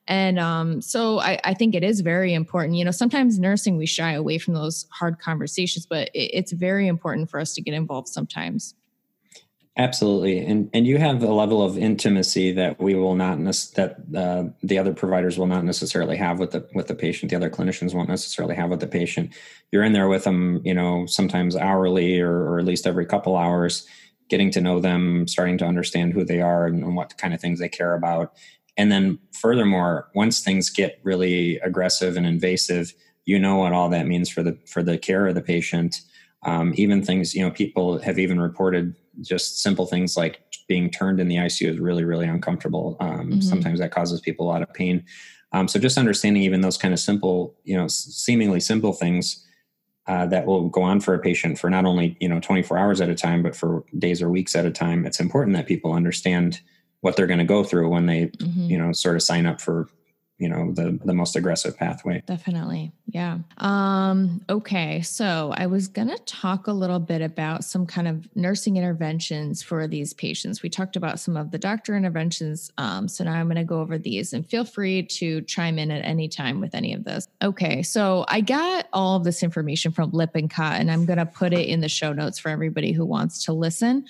And so I think it is very important. Sometimes nursing, we shy away from those hard conversations, but it's very important for us to get involved sometimes. Absolutely. And you have a level of intimacy that we will not, that the other providers will not necessarily have with the patient. The other clinicians won't necessarily have with the patient. You're in there with them, sometimes hourly or at least every couple hours, getting to know them, starting to understand who they are and what kind of things they care about. And then furthermore, once things get really aggressive and invasive, what all that means for the care of the patient. Even things, people have even reported just simple things like being turned in the ICU is really, really uncomfortable. Sometimes that causes people a lot of pain. So just understanding even those kind of simple, seemingly simple things that will go on for a patient for not only, 24 hours at a time, but for days or weeks at a time. It's important that people understand what they're going to go through when they, sort of sign up for you know, the most aggressive pathway. Definitely. Yeah. Okay. So I was going to talk a little bit about some kind of nursing interventions for these patients. We talked about some of the doctor interventions. So now I'm going to go over these, and feel free to chime in at any time with any of this. Okay. So I got all of this information from Lip and Cotton. I'm going to put it in the show notes for everybody who wants to listen.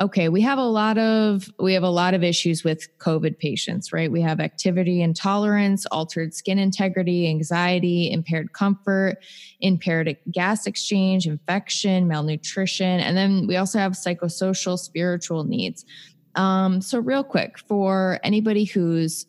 Okay. We have a lot of issues with COVID patients, right? We have activity intolerance, altered skin integrity, anxiety, impaired comfort, impaired gas exchange, infection, malnutrition. And then we also have psychosocial, spiritual needs. So real quick, for anybody who's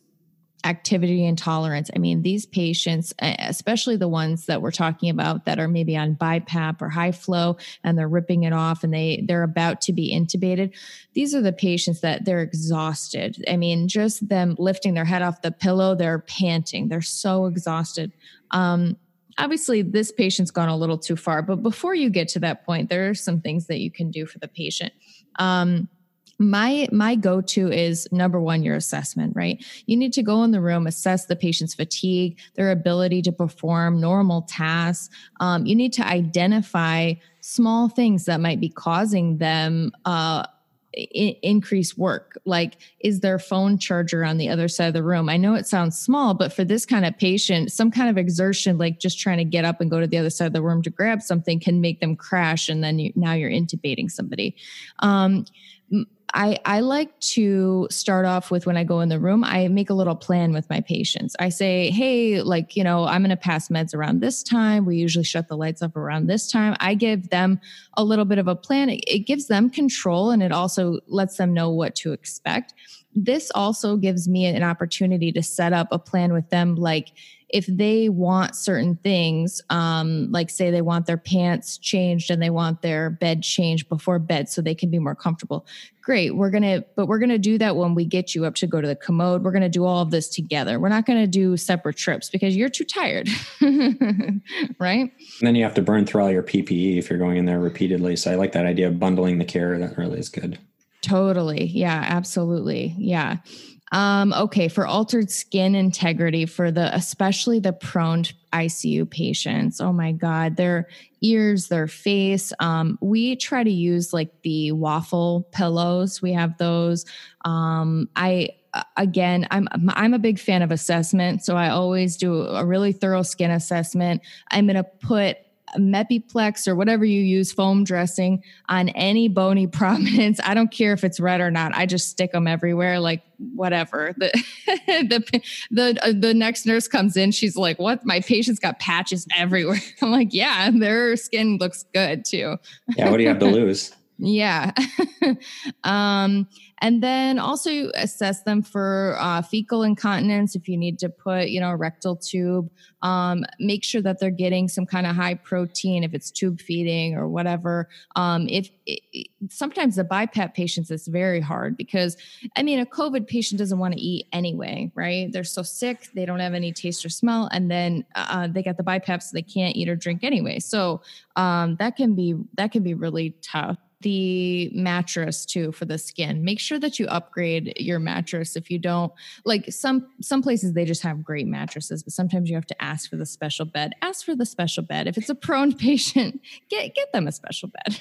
activity intolerance, I mean, these patients, especially the ones that we're talking about that are maybe on BiPAP or high flow and they're ripping it off and they're about to be intubated. These are the patients that they're exhausted. I mean, just them lifting their head off the pillow, they're panting. They're so exhausted. Obviously, this patient's gone a little too far, but before you get to that point, there are some things that you can do for the patient. My go-to is number one, your assessment, right? You need to go in the room, assess the patient's fatigue, their ability to perform normal tasks. You need to identify small things that might be causing them increased work. Like, is their phone charger on the other side of the room? I know it sounds small, but for this kind of patient, some kind of exertion, like just trying to get up and go to the other side of the room to grab something, can make them crash. And then now you're intubating somebody. I like to start off with, when I go in the room, I make a little plan with my patients. I say, hey, like, you know, I'm going to pass meds around this time. We usually shut the lights off around this time. I give them a little bit of a plan. It gives them control, and it also lets them know what to expect. This also gives me an opportunity to set up a plan with them. Like, if they want certain things, like say they want their pants changed and they want their bed changed before bed so they can be more comfortable. Great. We're going to do that when we get you up to go to the commode. We're going to do all of this together. We're not going to do separate trips because you're too tired, right? And then you have to burn through all your PPE if you're going in there repeatedly. So I like that idea of bundling the care. That really is good. Totally. Yeah, absolutely. Yeah. Okay. For altered skin integrity, for especially the prone ICU patients. Oh my God. Their ears, their face. We try to use like the waffle pillows. We have those. I'm a big fan of assessment. So I always do a really thorough skin assessment. I'm going to put Mepiplex or whatever you use, foam dressing, on any bony prominence. I don't care if it's red or not. I just stick them everywhere. Like, whatever. The next nurse comes in. She's like, what? My patient's got patches everywhere. I'm like, yeah, their skin looks good too. Yeah. What do you have to lose? Yeah. And then also assess them for fecal incontinence. If you need to put, you know, a rectal tube, make sure that they're getting some kind of high protein, if it's tube feeding or whatever. Sometimes the BiPAP patients, it's very hard because, I mean, a COVID patient doesn't want to eat anyway, right? They're so sick. They don't have any taste or smell. And then they got the BiPAP, so they can't eat or drink anyway. So that can be really tough. The mattress too, for the skin. Make sure that you upgrade your mattress. If you don't, like some places they just have great mattresses, but sometimes you have to ask for the special bed. Ask for the special bed. If it's a prone patient, get them a special bed.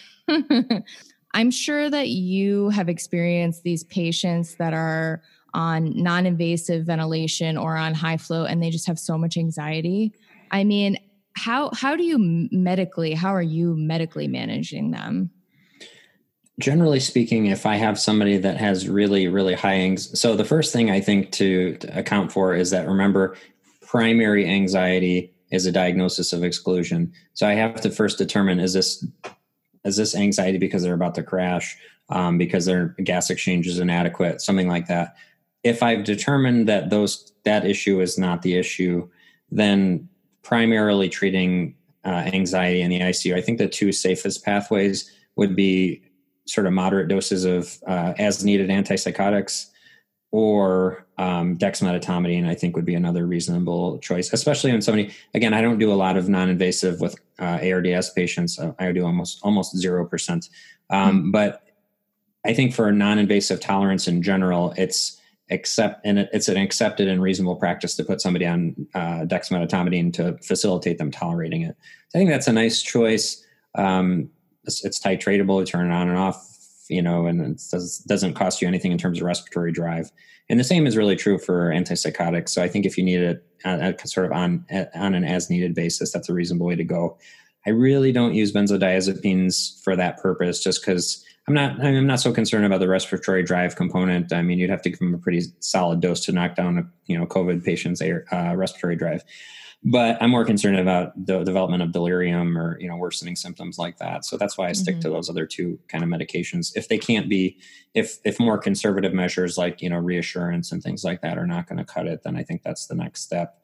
I'm sure that you have experienced these patients that are on non-invasive ventilation or on high flow, and they just have so much anxiety. I mean, how are you medically managing them? Generally speaking, if I have somebody that has really, really high anxiety, so the first thing I think to account for is that, remember, primary anxiety is a diagnosis of exclusion. So I have to first determine, is this anxiety because they're about to crash, because their gas exchange is inadequate, something like that. If I've determined that that issue is not the issue, then primarily treating anxiety in the ICU. I think the two safest pathways would be sort of moderate doses of as needed antipsychotics or dexmedetomidine, I think, would be another reasonable choice, especially on somebody. Again, I don't do a lot of non-invasive with ARDS patients. I do almost 0%. But I think for non-invasive tolerance in general, it's it's an accepted and reasonable practice to put somebody on dexmedetomidine to facilitate them tolerating it. So I think that's a nice choice. It's titratable, you turn it on and off, you know, and it doesn't cost you anything in terms of respiratory drive. And the same is really true for antipsychotics. So I think if you need it sort of on an as-needed basis, that's a reasonable way to go. I really don't use benzodiazepines for that purpose, just because I'm not so concerned about the respiratory drive component. I mean, you'd have to give them a pretty solid dose to knock down a COVID patient's respiratory drive. But I'm more concerned about the development of delirium or, worsening symptoms like that. So that's why I stick to those other two kind of medications. If they can't be, if more conservative measures like, reassurance and things like that are not going to cut it, then I think that's the next step.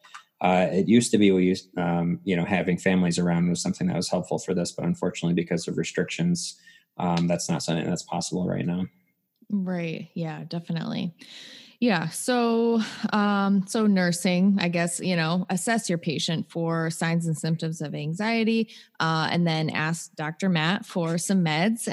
It used to be we used, having families around was something that was helpful for this, but unfortunately because of restrictions, that's not something that's possible right now. Right. Yeah, definitely. Yeah. So, so nursing, I guess, assess your patient for signs and symptoms of anxiety, and then ask Dr. Matt for some meds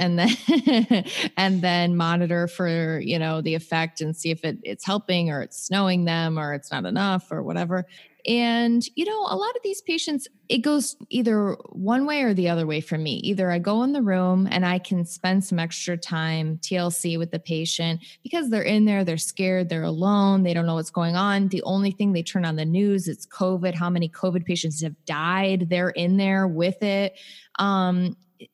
and then, monitor for, the effect and see if it's helping or it's snowing them or it's not enough or whatever. And, a lot of these patients, it goes either one way or the other way for me. Either I go in the room and I can spend some extra time TLC with the patient because they're in there, they're scared, they're alone, they don't know what's going on. The only thing they turn on the news, it's COVID, how many COVID patients have died, they're in there with it.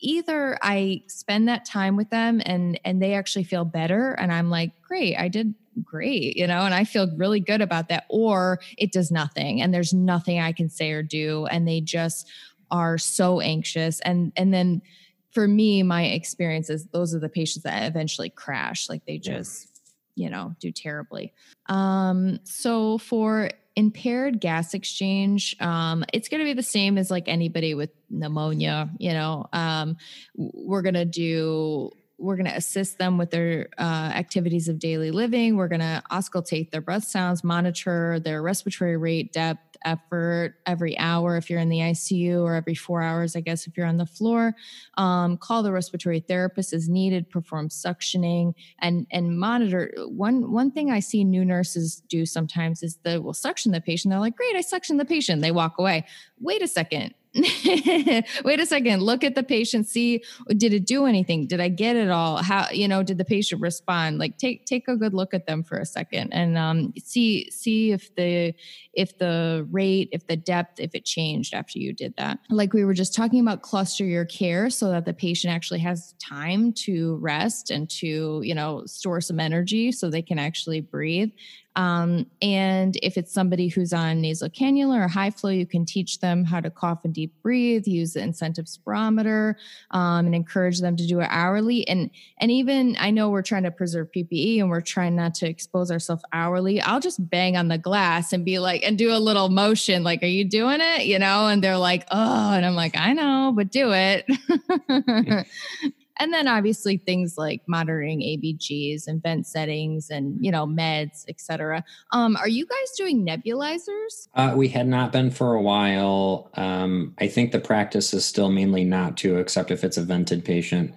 Either I spend that time with them and they actually feel better and I'm like, great, I did great, and I feel really good about that, or it does nothing and there's nothing I can say or do. And they just are so anxious. And then for me, my experience is those are the patients that eventually crash. Like they just, do terribly. So for impaired gas exchange, it's going to be the same as like anybody with pneumonia, we're going to assist them with their activities of daily living. We're going to auscultate their breath sounds, monitor their respiratory rate, depth, effort every hour if you're in the ICU or every 4 hours, I guess, if you're on the floor. Call the respiratory therapist as needed, perform suctioning, and monitor. One thing I see new nurses do sometimes is they will suction the patient. They're like, great, I suctioned the patient. They walk away. Wait a second. Look at the patient, see, did it do anything? Did I get it all? How, did the patient respond? Like take a good look at them for a second and, see if the rate, if the depth, if it changed after you did that. Like we were just talking about, cluster your care so that the patient actually has time to rest and to, store some energy so they can actually breathe. And if it's somebody who's on nasal cannula or high flow, you can teach them how to cough and deep breathe, use the incentive spirometer, and encourage them to do it hourly. And even I know we're trying to preserve PPE and we're trying not to expose ourselves hourly. I'll just bang on the glass and be like, and do a little motion, like, are you doing it? And they're like, oh, and I'm like, I know, but do it. And then obviously things like monitoring ABGs and vent settings and, meds, et cetera. Are you guys doing nebulizers? We had not been for a while. I think the practice is still mainly not to, except if it's a vented patient.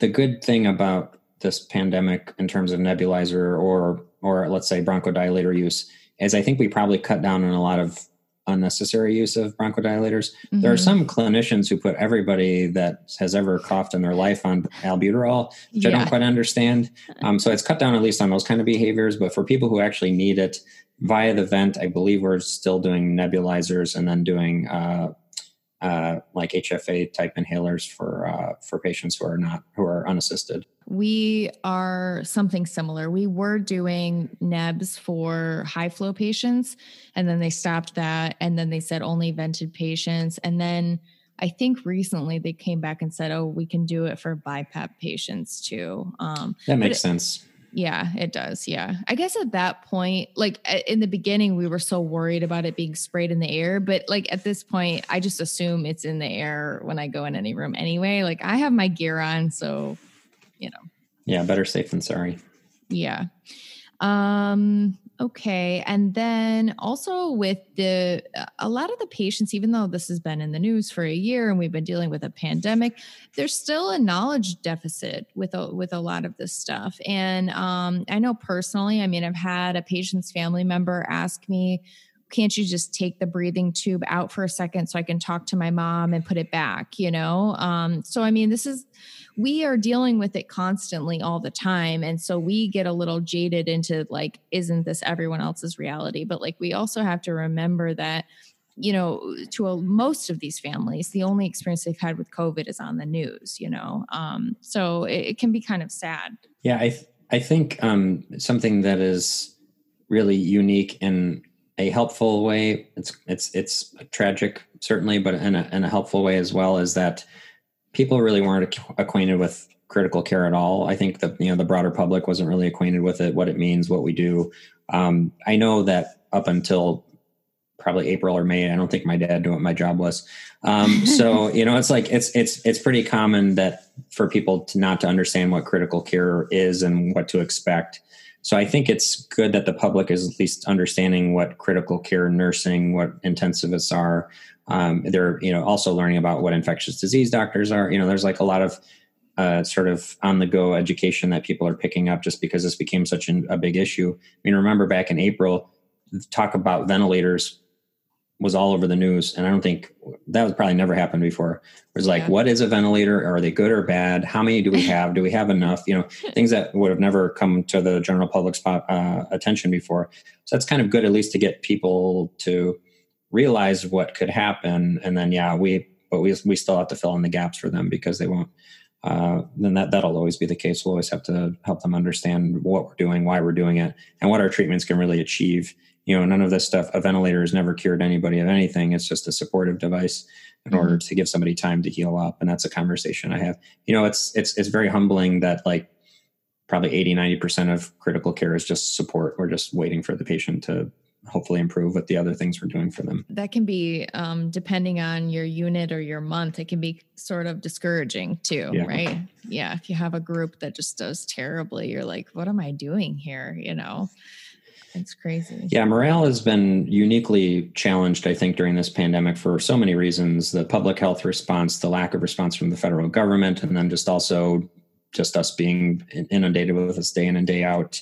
The good thing about this pandemic in terms of nebulizer or let's say bronchodilator use is I think we probably cut down on a lot of unnecessary use of bronchodilators. Mm-hmm. There are some clinicians who put everybody that has ever coughed in their life on albuterol, which I don't quite understand. So it's cut down at least on those kind of behaviors. But for people who actually need it via the vent, I believe we're still doing nebulizers and then doing like HFA type inhalers for patients who are unassisted. We are something similar. We were doing nebs for high flow patients, and then they stopped that. And then they said only vented patients. And then I think recently they came back and said, oh, we can do it for BiPAP patients too. That makes sense. Yeah, it does. Yeah. I guess at that point, like in the beginning, we were so worried about it being sprayed in the air, but like at this point, I just assume it's in the air when I go in any room anyway. Like I have my gear on, so. Yeah, better safe than sorry. Yeah. Okay. And then also with a lot of the patients, even though this has been in the news for a year and we've been dealing with a pandemic, there's still a knowledge deficit with a lot of this stuff. And I know personally, I mean, I've had a patient's family member ask me, can't you just take the breathing tube out for a second so I can talk to my mom and put it back, you know? So, I mean, we are dealing with it constantly all the time. And so we get a little jaded into like, isn't this everyone else's reality? But like, we also have to remember that, you know, most of these families, the only experience they've had with COVID is on the news, you know? So it can be kind of sad. Yeah. I think something that is really unique and a helpful way, it's tragic certainly, but in a helpful way as well, is that people really weren't acquainted with critical care at all. I think that, you know, the broader public wasn't really acquainted with it, what it means, what we do. I know that up until probably April or May, I don't think my dad knew what my job was. So you know, it's like it's pretty common that for people to not to understand what critical care is and what to expect. So I think it's good that the public is at least understanding what critical care nursing, what intensivists are. They're, you know, also learning about what infectious disease doctors are. You know, there's like a lot of sort of on the go education that people are picking up just because this became such a big issue. I mean, remember back in April, talk about ventilators was all over the news. And I don't think that was probably never happened before. It was like, What is a ventilator? Are they good or bad? How many do we have? Do we have enough? You know, things that would have never come to the general public's attention before. So that's kind of good, at least to get people to realize what could happen. And then, we still have to fill in the gaps for them because they won't. Then that'll always be the case. We'll always have to help them understand what we're doing, why we're doing it, and what our treatments can really achieve. You know, none of this stuff, a ventilator has never cured anybody of anything. It's just a supportive device in order to give somebody time to heal up. And that's a conversation I have. You know, it's very humbling that like probably 80, 90% of critical care is just support. We're just waiting for the patient to hopefully improve with the other things we're doing for them. That can be, depending on your unit or your month, it can be sort of discouraging too, right? Yeah. If you have a group that just does terribly, you're like, what am I doing here? You know? It's crazy. Yeah. Morale has been uniquely challenged, I think, during this pandemic for so many reasons, the public health response, the lack of response from the federal government, and then just us being inundated with this day in and day out.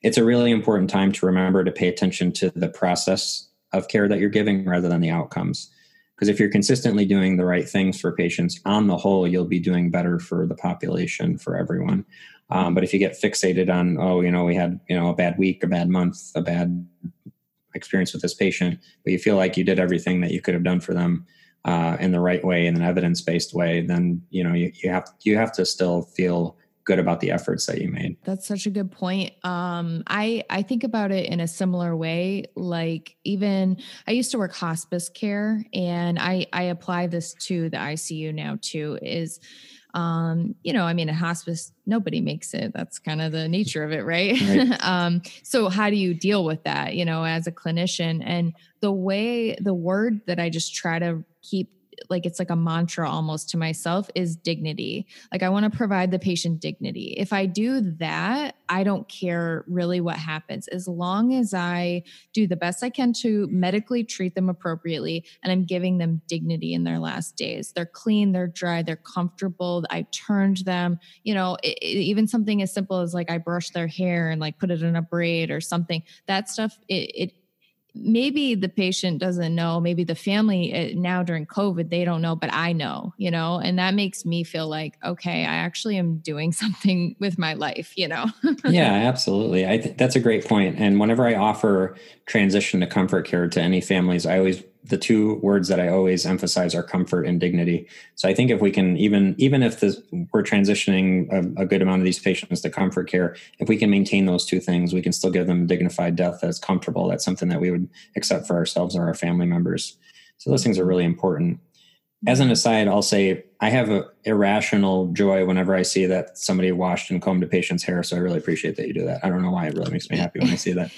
It's a really important time to remember to pay attention to the process of care that you're giving rather than the outcomes. Because if you're consistently doing the right things for patients, on the whole, you'll be doing better for the population, for everyone. But if you get fixated on, we had, a bad week, a bad month, a bad experience with this patient, but you feel like you did everything that you could have done for them in the right way, in an evidence-based way, then, you have to still feel good about the efforts that you made. That's such a good point. I think about it in a similar way. Like even I used to work hospice care, and I apply this to the ICU now too, is in hospice, nobody makes it. That's kind of the nature of it, right? So how do you deal with that, as a clinician? And the word that I just try to keep, like, it's like a mantra almost to myself, is dignity. Like, I want to provide the patient dignity. If I do that, I don't care really what happens, as long as I do the best I can to medically treat them appropriately. And I'm giving them dignity in their last days. They're clean, they're dry, they're comfortable. I turned them, even something as simple as like I brushed their hair and like put it in a braid or something. That stuff, maybe the patient doesn't know, maybe the family now during COVID, they don't know, but I know, and that makes me feel like, okay, I actually am doing something with my life, Yeah, absolutely. I think that's a great point. And whenever I offer transition to comfort care to any families, the two words that I always emphasize are comfort and dignity. So I think if we can, even if we're transitioning a good amount of these patients to comfort care, if we can maintain those two things, we can still give them a dignified death that's comfortable. That's something that we would accept for ourselves or our family members. So those things are really important. As an aside, I'll say I have an irrational joy whenever I see that somebody washed and combed a patient's hair. So I really appreciate that you do that. I don't know why, it really makes me happy when I see that.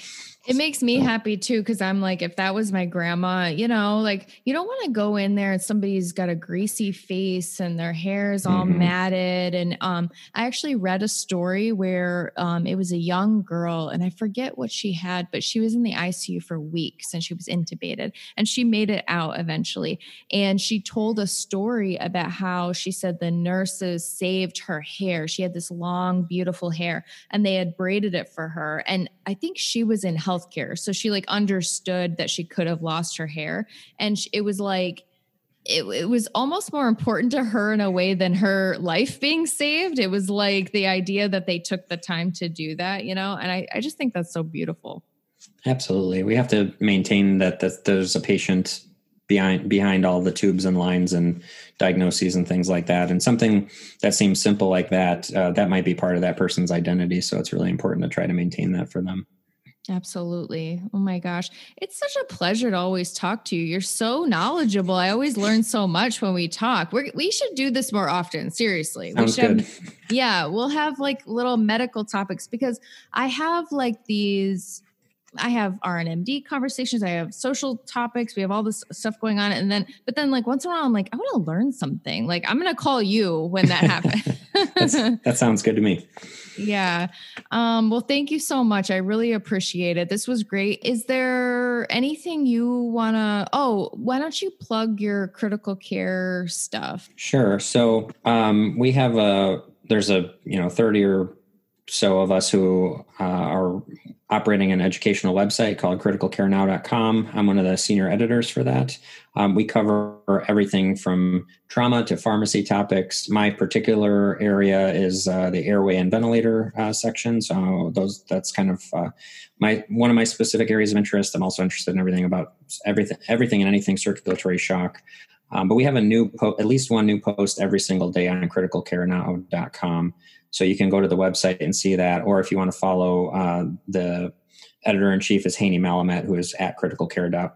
It makes me happy too, because I'm like, if that was my grandma, you know, like you don't want to go in there and somebody's got a greasy face and their hair is all matted. And I actually read a story where it was a young girl, and I forget what she had, but she was in the ICU for weeks and she was intubated, and she made it out eventually. And she told a story about how she said the nurses saved her hair. She had this long, beautiful hair, and they had braided it for her. And I think she was in healthcare, so she like understood that she could have lost her hair, and it was like it was almost more important to her in a way than her life being saved. It was like the idea that they took the time to do that, you know. And I just think that's so beautiful. Absolutely, we have to maintain that there's a patient behind all the tubes and lines and diagnoses and things like that. And something that seems simple like that, that might be part of that person's identity. So it's really important to try to maintain that for them. Absolutely. Oh my gosh. It's such a pleasure to always talk to you. You're so knowledgeable. I always learn so much when we talk. We should do this more often. Seriously. Sounds good. Yeah. We'll have like little medical topics, because I have like these, I have RNMD conversations. I have social topics. We have all this stuff going on. And then, but then like once in a while, I'm like, I want to learn something. Like I'm going to call you when that happens. That sounds good to me. Yeah. Well, thank you so much. I really appreciate it. This was great. Is there anything you want to, why don't you plug your critical care stuff? Sure. So, we have there's 30 or so of us who are operating an educational website called criticalcarenow.com. I'm one of the senior editors for that. We cover everything from trauma to pharmacy topics. My particular area is the airway and ventilator section. So that's kind of one of my specific areas of interest. I'm also interested in everything and anything circulatory shock. But we have at least one new post every single day on criticalcarenow.com. So you can go to the website and see that. Or if you want to follow the editor-in-chief is Haney Malamet, who is at Critical Care Now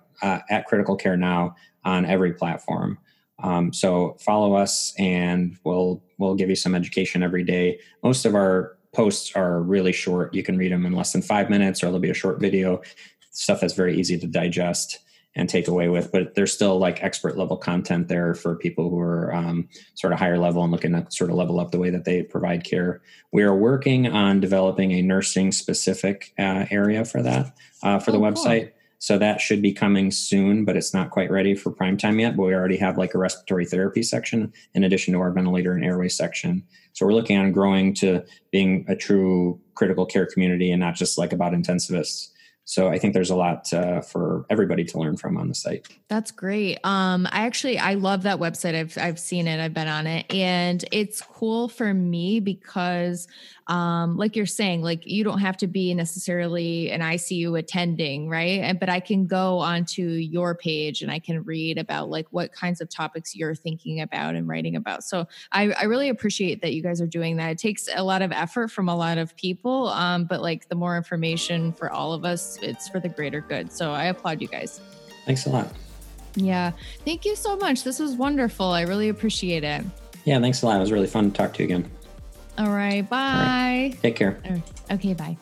on every platform. So follow us and we'll give you some education every day. Most of our posts are really short. You can read them in less than 5 minutes, or there'll be a short video. Stuff that's very easy to digest and take away with, but there's still like expert level content there for people who are sort of higher level and looking to sort of level up the way that they provide care. We are working on developing a nursing specific area for that, for the website. Cool. So that should be coming soon, but it's not quite ready for prime time yet. But we already have like a respiratory therapy section in addition to our ventilator and airway section. So we're looking on growing to being a true critical care community and not just like about intensivists. So I think there's a lot for everybody to learn from on the site. That's great. I love that website. I've seen it. I've been on it, and it's cool for me because, like you're saying, like you don't have to be necessarily an ICU attending, right? But I can go onto your page and I can read about like what kinds of topics you're thinking about and writing about. So I really appreciate that you guys are doing that. It takes a lot of effort from a lot of people, but like the more information for all of us, it's for the greater good. So I applaud you guys. Thanks a lot. Yeah. Thank you so much. This was wonderful. I really appreciate it. Yeah. Thanks a lot. It was really fun to talk to you again. All right. Bye. All right. Take care. Right. Okay. Bye.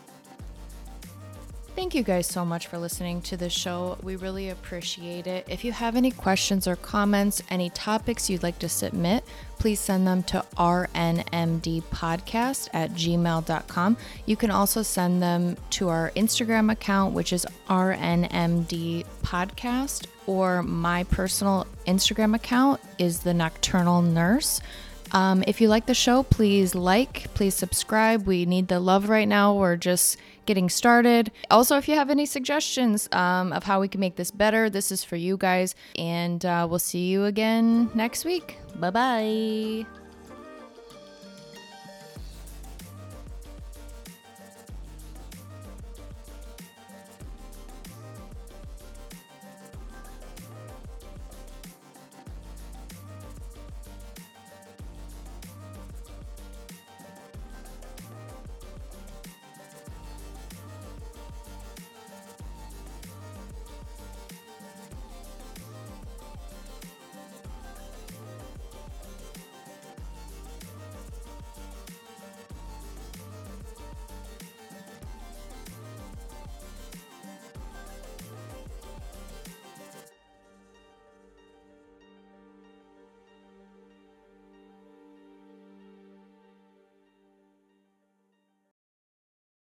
Thank you guys so much for listening to the show. We really appreciate it. If you have any questions or comments, any topics you'd like to submit, please send them to rnmdpodcast@gmail.com. You can also send them to our Instagram account, which is rnmdpodcast, or my personal Instagram account is The Nocturnal Nurse. If you like the show, please subscribe. We need the love right now. We're just getting started. Also, if you have any suggestions of how we can make this better, this is for you guys. And we'll see you again next week. Bye-bye.